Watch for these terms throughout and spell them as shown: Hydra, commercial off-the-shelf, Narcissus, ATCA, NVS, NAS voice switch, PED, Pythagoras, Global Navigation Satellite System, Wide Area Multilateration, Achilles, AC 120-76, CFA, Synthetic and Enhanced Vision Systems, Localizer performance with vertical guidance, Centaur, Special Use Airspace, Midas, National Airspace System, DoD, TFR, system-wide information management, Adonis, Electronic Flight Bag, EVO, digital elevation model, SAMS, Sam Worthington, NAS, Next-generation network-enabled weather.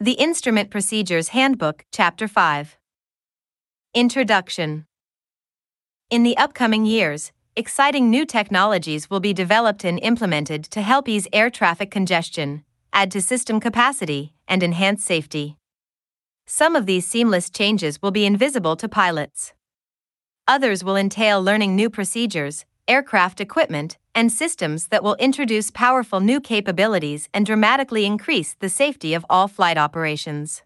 The Instrument Procedures Handbook, Chapter 5. Introduction. In the upcoming years, exciting new technologies will be developed and implemented to help ease air traffic congestion, add to system capacity, and enhance safety. Some of these seamless changes will be invisible to pilots. Others will entail learning new procedures, aircraft equipment, and systems that will introduce powerful new capabilities and dramatically increase the safety of all flight operations.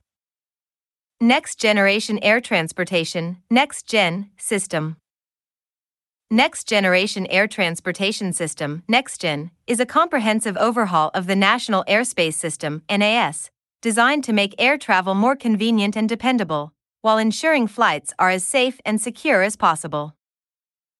Next-generation air transportation, NextGen, system. Next-generation air transportation system, NextGen, is a comprehensive overhaul of the National Airspace System, NAS, designed to make air travel more convenient and dependable, while ensuring flights are as safe and secure as possible.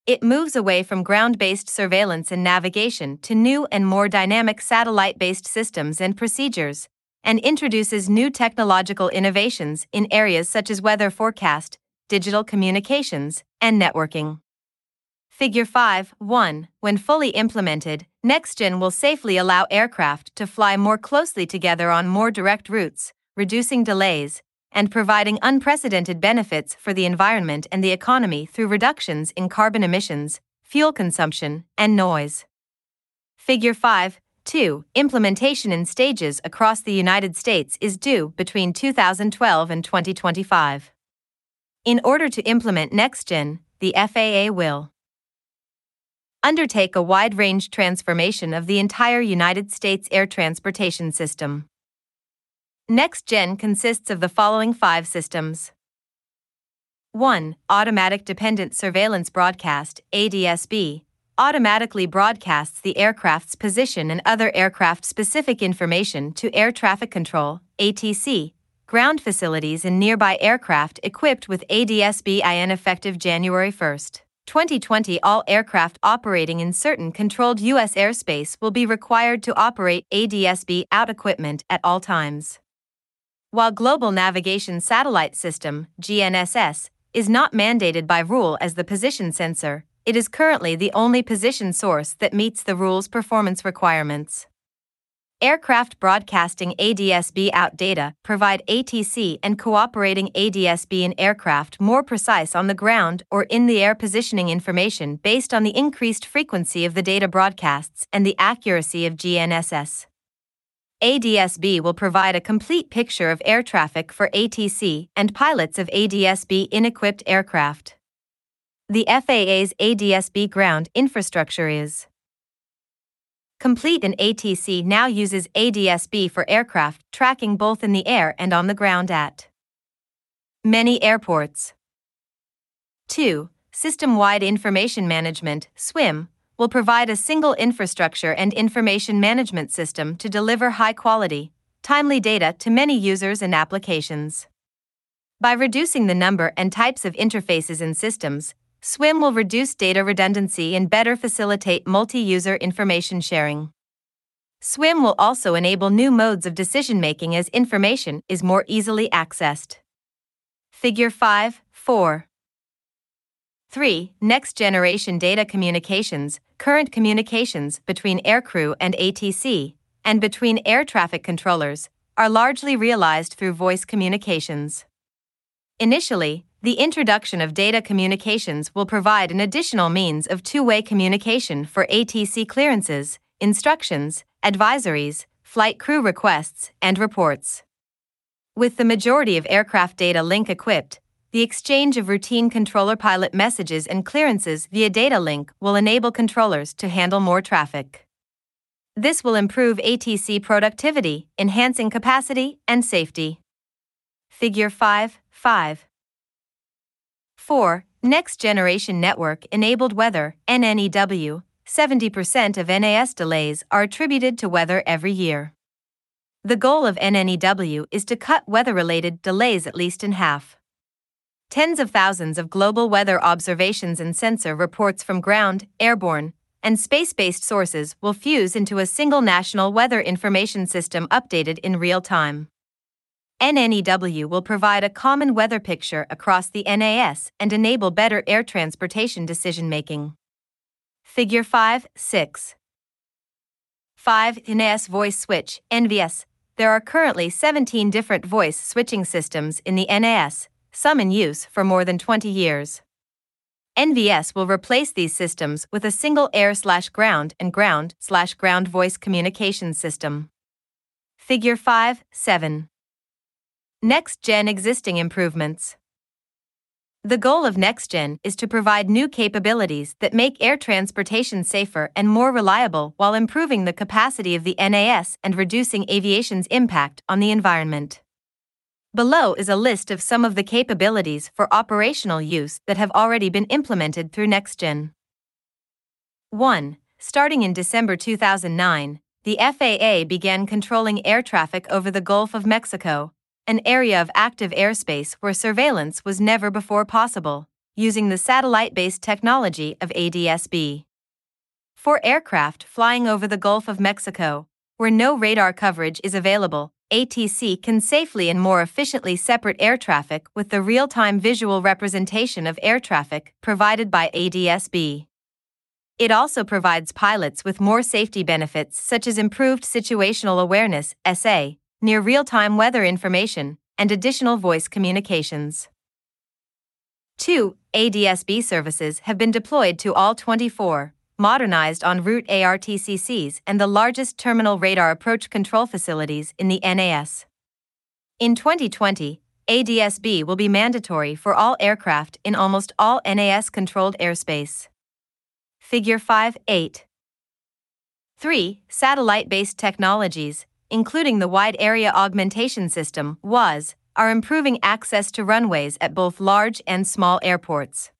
It moves away from ground-based surveillance and navigation to new and more dynamic satellite-based systems and procedures, and introduces new technological innovations in areas such as weather forecast, digital communications, and networking. Figure 5.1. When fully implemented, NextGen will safely allow aircraft to fly more closely together on more direct routes, reducing delays, and providing unprecedented benefits for the environment and the economy through reductions in carbon emissions, fuel consumption, and noise. Figure 5.2. Implementation in stages across the United States is due between 2012 and 2025. In order to implement NextGen, the FAA will undertake a wide-range transformation of the entire United States air transportation system. NextGen consists of the following five systems. 1. Automatic Dependent Surveillance Broadcast, ADS-B, automatically broadcasts the aircraft's position and other aircraft-specific information to Air Traffic Control, ATC, ground facilities and nearby aircraft equipped with ADS-B IN effective January 1, 2020. All aircraft operating in certain controlled U.S. airspace will be required to operate ADS-B out equipment at all times. While Global Navigation Satellite System, GNSS, is not mandated by rule as the position sensor, it is currently the only position source that meets the rule's performance requirements. Aircraft broadcasting ADS-B out data provide ATC and cooperating ADS-B in aircraft more precise on the ground or in the air positioning information based on the increased frequency of the data broadcasts and the accuracy of GNSS. ADS-B will provide a complete picture of air traffic for ATC and pilots of ADS-B inequipped aircraft. The FAA's ADS-B ground infrastructure is complete, and ATC now uses ADS-B for aircraft tracking both in the air and on the ground at many airports. 2. System-wide information management, SWIM, will provide a single infrastructure and information management system to deliver high-quality, timely data to many users and applications. By reducing the number and types of interfaces and systems, SWIM will reduce data redundancy and better facilitate multi-user information sharing. SWIM will also enable new modes of decision-making as information is more easily accessed. Figure 5.4. 3. Next-generation data communications, current communications between aircrew and ATC, and between air traffic controllers, are largely realized through voice communications. Initially, the introduction of data communications will provide an additional means of two-way communication for ATC clearances, instructions, advisories, flight crew requests, and reports. With the majority of aircraft data link equipped, the exchange of routine controller pilot messages and clearances via data link will enable controllers to handle more traffic. This will improve ATC productivity, enhancing capacity and safety. Figure 5.5. 4. Next-generation network-enabled weather, NNEW. 70% of NAS delays are attributed to weather every year. The goal of NNEW is to cut weather-related delays at least in half. Tens of thousands of global weather observations and sensor reports from ground, airborne, and space-based sources will fuse into a single national weather information system updated in real time. NNEW will provide a common weather picture across the NAS and enable better air transportation decision-making. Figure 5.6. 5. NAS voice switch, NVS. there are currently 17 different voice switching systems in the NAS, some in use for more than 20 years. NVS will replace these systems with a single air/ground and ground/ground voice communication system. Figure 5.7. Next-gen existing improvements. The goal of NextGen is to provide new capabilities that make air transportation safer and more reliable while improving the capacity of the NAS and reducing aviation's impact on the environment. Below is a list of some of the capabilities for operational use that have already been implemented through NextGen. 1. Starting in December 2009, the FAA began controlling air traffic over the Gulf of Mexico, an area of active airspace where surveillance was never before possible, using the satellite-based technology of ADS-B. For aircraft flying over the Gulf of Mexico, where no radar coverage is available, ATC can safely and more efficiently separate air traffic with the real-time visual representation of air traffic provided by ADS-B. It also provides pilots with more safety benefits such as improved situational awareness, SA, near real-time weather information, and additional voice communications. 2. ADS-B services have been deployed to all 24, modernized en route ARTCCs and the largest terminal radar approach control facilities in the NAS. In 2020, ADS-B will be mandatory for all aircraft in almost all NAS-controlled airspace. Figure 5.8. 3. Satellite-based technologies, including the Wide Area Augmentation System, are improving access to runways at both large and small airports.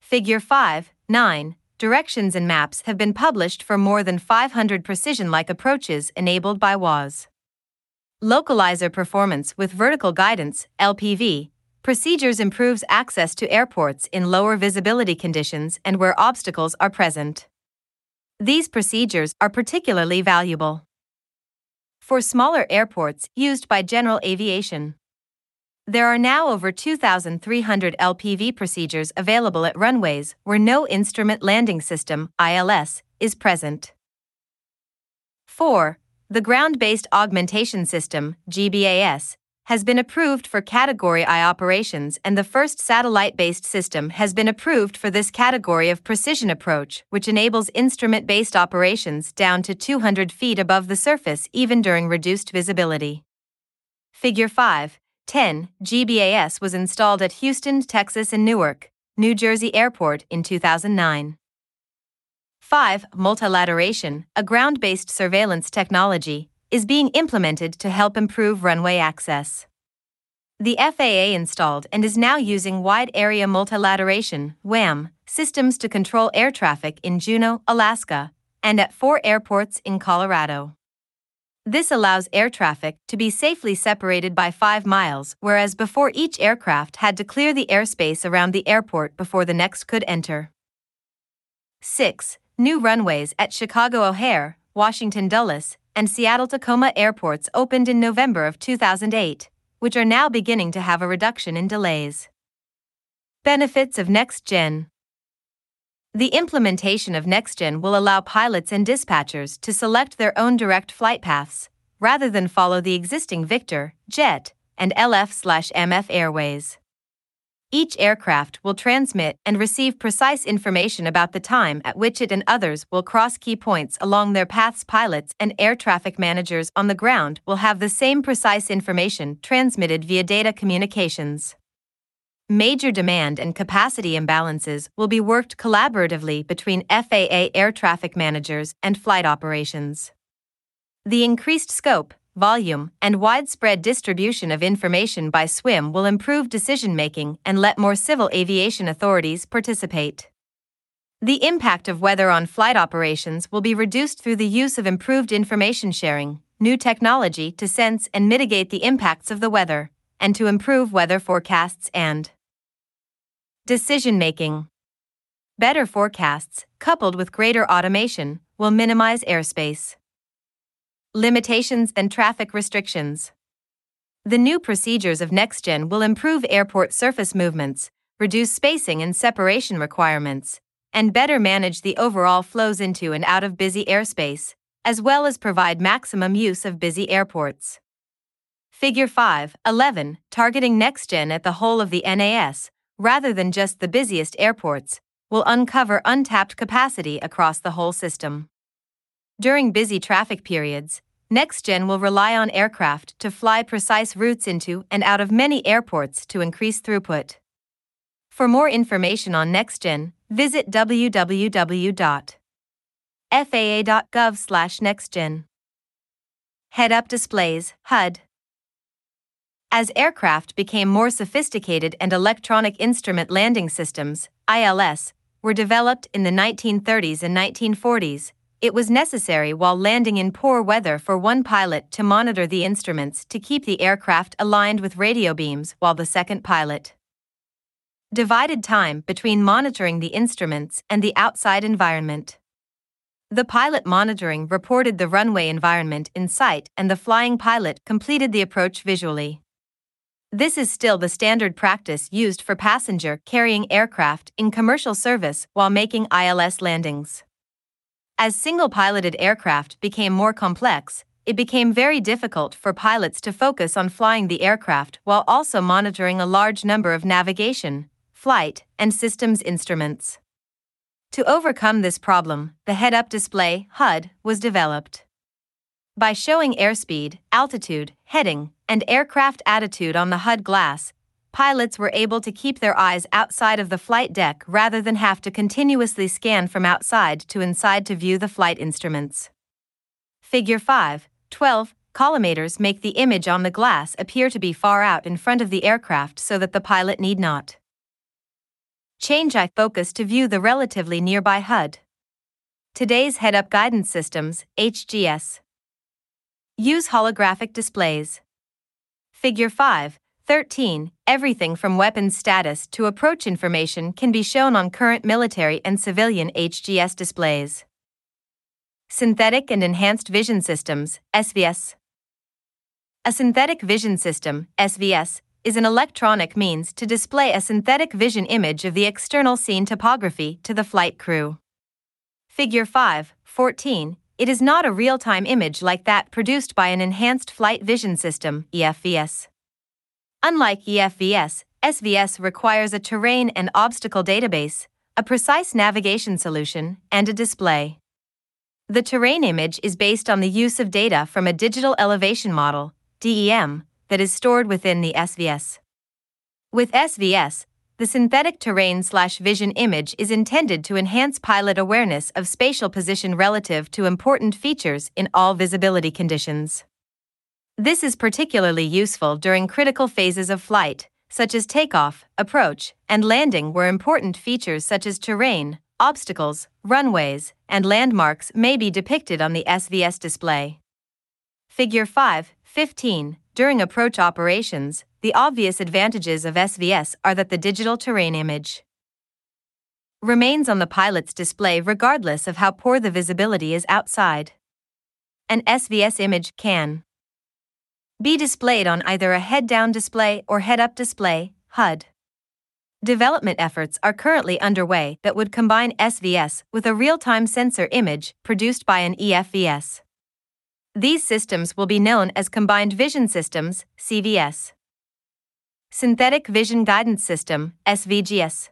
Figure 5.9, directions and maps have been published for more than 500 precision-like approaches enabled by WAS. Localizer performance with vertical guidance, LPV, procedures improves access to airports in lower visibility conditions and where obstacles are present. These procedures are particularly valuable for smaller airports used by general aviation. There are now over 2,300 LPV procedures available at runways where no instrument landing system, ILS, is present. 4. The ground-based augmentation system, GBAS, has been approved for Category I operations, and the first satellite-based system has been approved for this category of precision approach, which enables instrument-based operations down to 200 feet above the surface even during reduced visibility. Figure 5.10, GBAS was installed at Houston, Texas and Newark, New Jersey Airport in 2009. 5. Multilateration, a ground-based surveillance technology, is being implemented to help improve runway access. The FAA installed and is now using Wide Area Multilateration (WAM) systems to control air traffic in Juneau, Alaska, and at 4 airports in Colorado. This allows air traffic to be safely separated by 5 miles, whereas before each aircraft had to clear the airspace around the airport before the next could enter. 6. New runways at Chicago O'Hare, Washington Dulles, and Seattle-Tacoma airports opened in November of 2008, which are now beginning to have a reduction in delays. Benefits of NextGen. The implementation of NextGen will allow pilots and dispatchers to select their own direct flight paths, rather than follow the existing Victor, Jet, and LF-MF Airways. Each aircraft will transmit and receive precise information about the time at which it and others will cross key points along their paths. Pilots and air traffic managers on the ground will have the same precise information transmitted via data communications. Major demand and capacity imbalances will be worked collaboratively between FAA air traffic managers and flight operations. The increased scope, volume, and widespread distribution of information by SWIM will improve decision-making and let more civil aviation authorities participate. The impact of weather on flight operations will be reduced through the use of improved information sharing, new technology to sense and mitigate the impacts of the weather, and to improve weather forecasts and decision-making. Better forecasts, coupled with greater automation, will minimize airspace limitations and traffic restrictions. The new procedures of NextGen will improve airport surface movements, reduce spacing and separation requirements, and better manage the overall flows into and out of busy airspace, as well as provide maximum use of busy airports. Figure 5.11, targeting NextGen at the whole of the NAS, rather than just the busiest airports, will uncover untapped capacity across the whole system. During busy traffic periods, NextGen will rely on aircraft to fly precise routes into and out of many airports to increase throughput. For more information on NextGen, visit www.faa.gov/nextgen. Head-up displays, HUD. As aircraft became more sophisticated and electronic instrument landing systems, ILS, were developed in the 1930s and 1940s, it was necessary while landing in poor weather for one pilot to monitor the instruments to keep the aircraft aligned with radio beams while the second pilot divided time between monitoring the instruments and the outside environment. The pilot monitoring reported the runway environment in sight and the flying pilot completed the approach visually. This is still the standard practice used for passenger-carrying aircraft in commercial service while making ILS landings. As single-piloted aircraft became more complex, it became very difficult for pilots to focus on flying the aircraft while also monitoring a large number of navigation, flight, and systems instruments. To overcome this problem, the head-up display, HUD, was developed. By showing airspeed, altitude, heading, and aircraft attitude on the HUD glass, pilots were able to keep their eyes outside of the flight deck rather than have to continuously scan from outside to inside to view the flight instruments. Figure 5.12, collimators make the image on the glass appear to be far out in front of the aircraft so that the pilot need not change eye focus to view the relatively nearby HUD. Today's head-up guidance systems, HGS, use holographic displays. Figure 5.13, everything from weapons status to approach information can be shown on current military and civilian HGS displays. Synthetic and Enhanced Vision Systems, SVS. A synthetic vision system, SVS, is an electronic means to display a synthetic vision image of the external scene topography to the flight crew. Figure 5.14, it is not a real-time image like that produced by an Enhanced Flight Vision System, EFVS. Unlike EFVS, SVS requires a terrain and obstacle database, a precise navigation solution, and a display. The terrain image is based on the use of data from a digital elevation model, DEM, that is stored within the SVS. With SVS, the synthetic terrain/vision image is intended to enhance pilot awareness of spatial position relative to important features in all visibility conditions. This is particularly useful during critical phases of flight, such as takeoff, approach, and landing, where important features such as terrain, obstacles, runways, and landmarks may be depicted on the SVS display. Figure 5.15, during approach operations, the obvious advantages of SVS are that the digital terrain image remains on the pilot's display regardless of how poor the visibility is outside. An SVS image can be displayed on either a head-down display or head-up display, HUD. Development efforts are currently underway that would combine SVS with a real-time sensor image produced by an EFVS. These systems will be known as Combined Vision Systems, CVS. Synthetic Vision Guidance System, SVGS.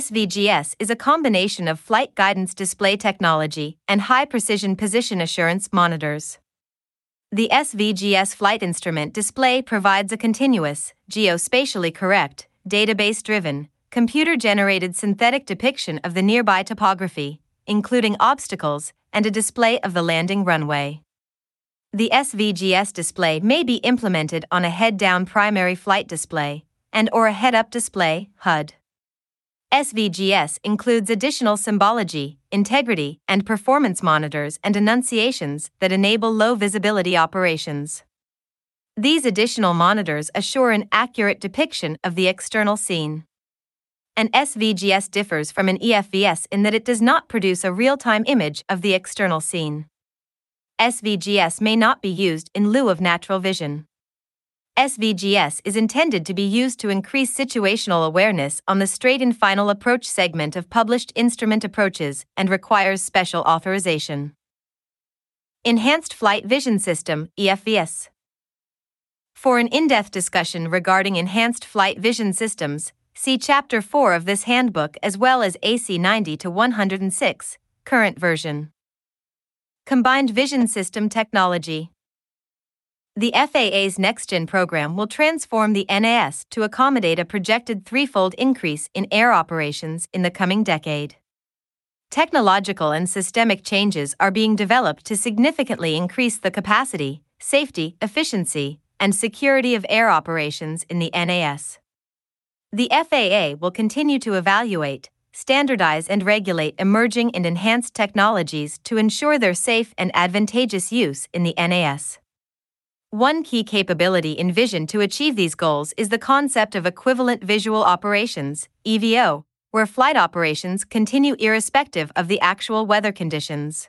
SVGS is a combination of flight guidance display technology and high-precision position assurance monitors. The SVGS flight instrument display provides a continuous, geospatially correct, database-driven, computer-generated synthetic depiction of the nearby topography, including obstacles, and a display of the landing runway. The SVGS display may be implemented on a head-down primary flight display and/or a head-up display, HUD. SVGS includes additional symbology, integrity, and performance monitors and enunciations that enable low-visibility operations. These additional monitors assure an accurate depiction of the external scene. An SVGS differs from an EFVS in that it does not produce a real-time image of the external scene. SVGS may not be used in lieu of natural vision. SVGS is intended to be used to increase situational awareness on the straight and final approach segment of published instrument approaches and requires special authorization. Enhanced Flight Vision System, EFVS. For an in-depth discussion regarding enhanced flight vision systems, see Chapter 4 of this handbook as well as AC 90-106, current version. Combined Vision System Technology. The FAA's NextGen program will transform the NAS to accommodate a projected threefold increase in air operations in the coming decade. Technological and systemic changes are being developed to significantly increase the capacity, safety, efficiency, and security of air operations in the NAS. The FAA will continue to evaluate, standardize, and regulate emerging and enhanced technologies to ensure their safe and advantageous use in the NAS. One key capability envisioned to achieve these goals is the concept of equivalent visual operations, EVO, where flight operations continue irrespective of the actual weather conditions.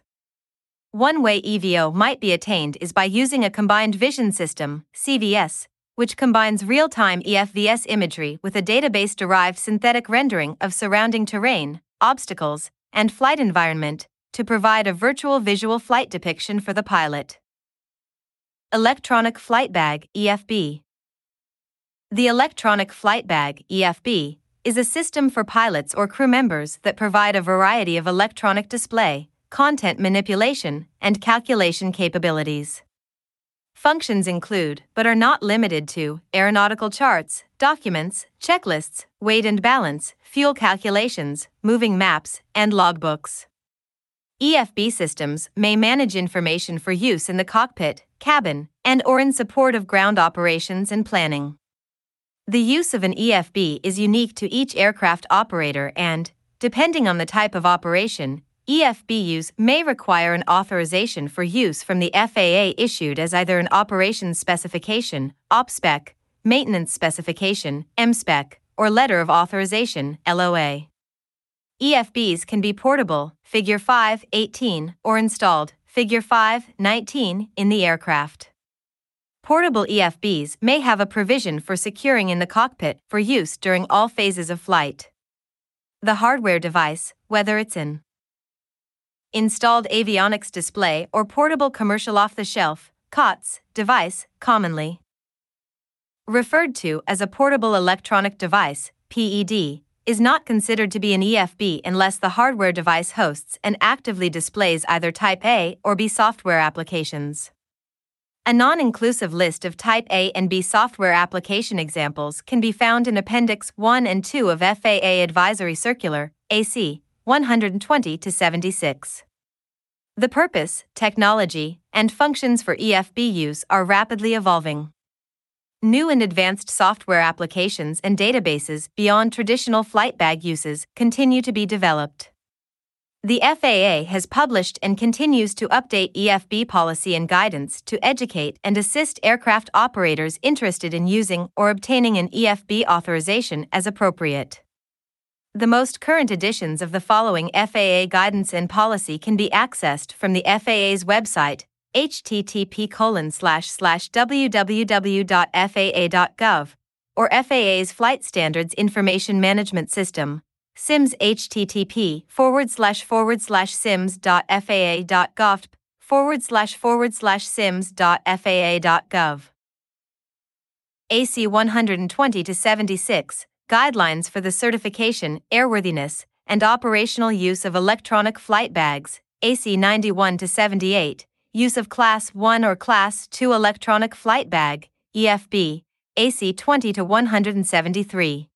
One way EVO might be attained is by using a combined vision system, CVS, which combines real-time EFVS imagery with a database-derived synthetic rendering of surrounding terrain, obstacles, and flight environment to provide a virtual visual flight depiction for the pilot. Electronic Flight Bag, EFB. The Electronic Flight Bag, EFB, is a system for pilots or crew members that provide a variety of electronic display, content manipulation, and calculation capabilities. Functions include, but are not limited to, aeronautical charts, documents, checklists, weight and balance, fuel calculations, moving maps, and logbooks. EFB systems may manage information for use in the cockpit, cabin, and/or in support of ground operations and planning. The use of an EFB is unique to each aircraft operator and, depending on the type of operation, EFB use may require an authorization for use from the FAA issued as either an operations specification, OPSPEC, maintenance specification, MSPEC, or letter of authorization, LOA. EFBs can be portable, figure 5-18, or installed, figure 5-19, in the aircraft. Portable EFBs may have a provision for securing in the cockpit for use during all phases of flight. The hardware device, whether it's an installed avionics display or portable commercial off-the-shelf COTS device, commonly referred to as a portable electronic device, PED, is not considered to be an EFB unless the hardware device hosts and actively displays either Type A or B software applications. A non-inclusive list of Type A and B software application examples can be found in Appendix 1 and 2 of FAA Advisory Circular, AC 120-76. The purpose, technology, and functions for EFB use are rapidly evolving. New and advanced software applications and databases beyond traditional flight bag uses continue to be developed. The FAA has published and continues to update EFB policy and guidance to educate and assist aircraft operators interested in using or obtaining an EFB authorization as appropriate. The most current editions of the following FAA guidance and policy can be accessed from the FAA's website, http://www.faa.gov, or FAA's Flight Standards Information Management System, SIMS, http://sims.faa.gov//sims.faa.gov. AC 120-76, Guidelines for the Certification, Airworthiness, and Operational Use of Electronic Flight Bags, AC 91-78, Use of Class 1 or Class 2 Electronic Flight Bag, EFB, AC 20-173.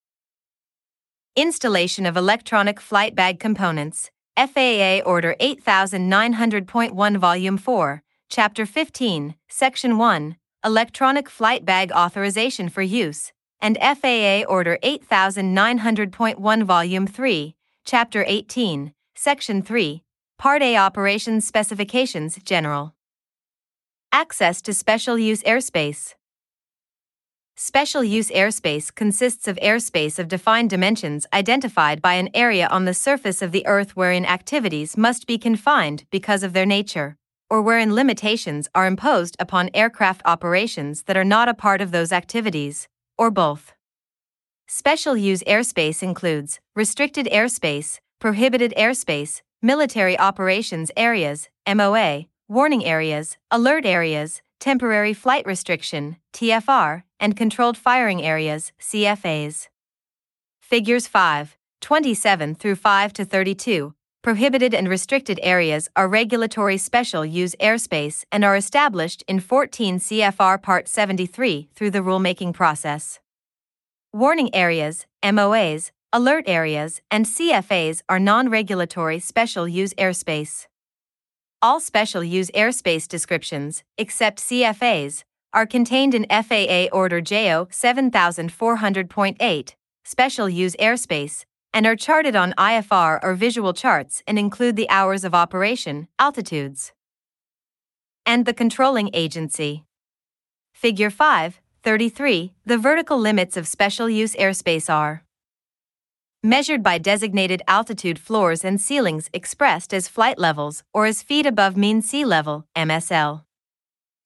Installation of Electronic Flight Bag Components, FAA Order 8900.1 Volume 4, Chapter 15, Section 1, Electronic Flight Bag Authorization for Use, and FAA Order 8900.1 Volume 3, Chapter 18, Section 3, Part A Operations Specifications General. Access to Special Use Airspace. Special use airspace consists of airspace of defined dimensions identified by an area on the surface of the Earth wherein activities must be confined because of their nature, or wherein limitations are imposed upon aircraft operations that are not a part of those activities, or both. Special use airspace includes restricted airspace, prohibited airspace, military operations areas, MOA, warning areas, alert areas, temporary flight restriction, TFR, and controlled firing areas, CFAs. Figures 5:27 through 5:32, prohibited and restricted areas are regulatory special use airspace and are established in 14 CFR Part 73 through the rulemaking process. Warning areas, MOAs, alert areas, and CFAs are non-regulatory special use airspace. All special use airspace descriptions, except CFAs, are contained in FAA Order JO 7400.8, Special Use Airspace, and are charted on IFR or visual charts and include the hours of operation, altitudes, and the controlling agency. Figure 5:33, the vertical limits of special use airspace are measured by designated altitude floors and ceilings expressed as flight levels or as feet above mean sea level, MSL.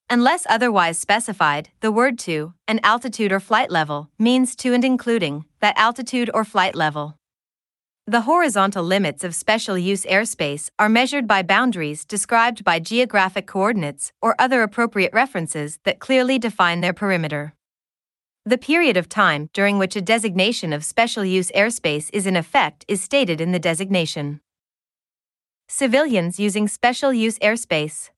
Unless otherwise specified, the word to, an altitude or flight level, means to and including that altitude or flight level. The horizontal limits of special use airspace are measured by boundaries described by geographic coordinates or other appropriate references that clearly define their perimeter. The period of time during which a designation of special use airspace is in effect is stated in the designation. Civilians using special use airspace.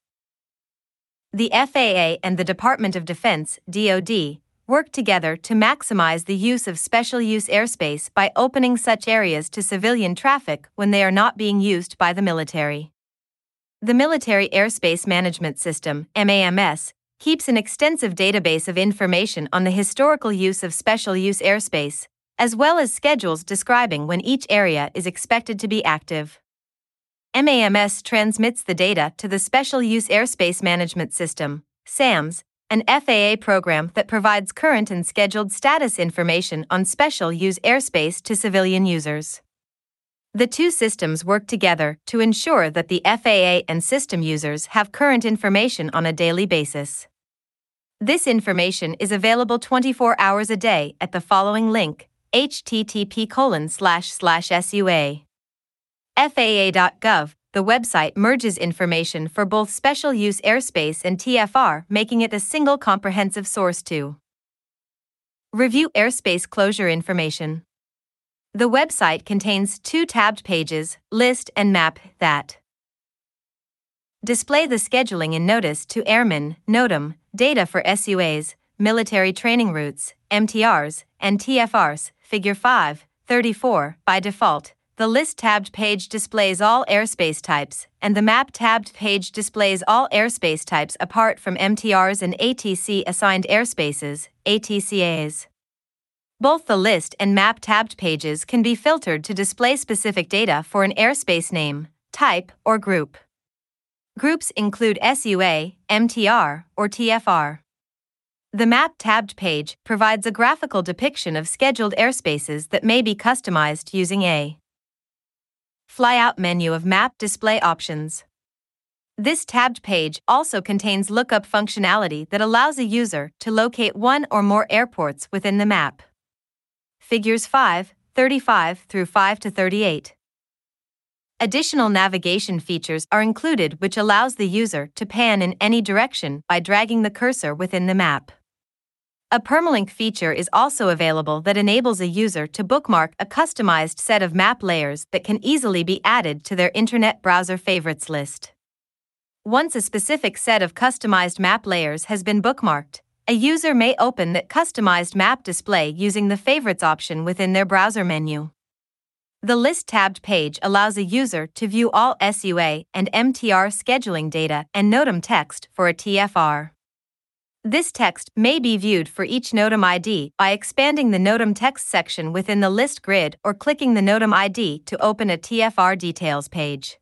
The FAA and the Department of Defense, DoD, work together to maximize the use of special use airspace by opening such areas to civilian traffic when they are not being used by the military. The Military Airspace Management System, MAMS, keeps an extensive database of information on the historical use of special use airspace, as well as schedules describing when each area is expected to be active. MAMS transmits the data to the Special Use Airspace Management System, SAMS, an FAA program that provides current and scheduled status information on special use airspace to civilian users. The two systems work together to ensure that the FAA and system users have current information on a daily basis. This information is available 24 hours a day at the following link, http://sua. FAA.gov, the website merges information for both special use airspace and TFR, making it a single comprehensive source to review airspace closure information. The website contains two tabbed pages, list and map, that display the scheduling and notice to airmen, NOTAM, data for SUAs, military training routes, MTRs, and TFRs, Figure 5:34, by default. The List tabbed page displays all airspace types, and the Map tabbed page displays all airspace types apart from MTRs and ATC-assigned airspaces, ATCAs. Both the List and Map tabbed pages can be filtered to display specific data for an airspace name, type, or group. Groups include SUA, MTR, or TFR. The Map tabbed page provides a graphical depiction of scheduled airspaces that may be customized using a flyout menu of map display options. This tabbed page also contains lookup functionality that allows a user to locate one or more airports within the map. Figures 5:35 through 5:38. Additional navigation features are included which allows the user to pan in any direction by dragging the cursor within the map. A permalink feature is also available that enables a user to bookmark a customized set of map layers that can easily be added to their internet browser favorites list. Once a specific set of customized map layers has been bookmarked, a user may open that customized map display using the favorites option within their browser menu. The List tabbed page allows a user to view all SUA and MTR scheduling data and NOTAM text for a TFR. This text may be viewed for each NOTAM ID by expanding the NOTAM text section within the list grid or clicking the NOTAM ID to open a TFR details page.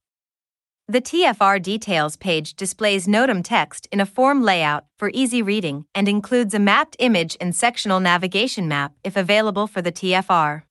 The TFR details page displays NOTAM text in a form layout for easy reading and includes a mapped image and sectional navigation map if available for the TFR.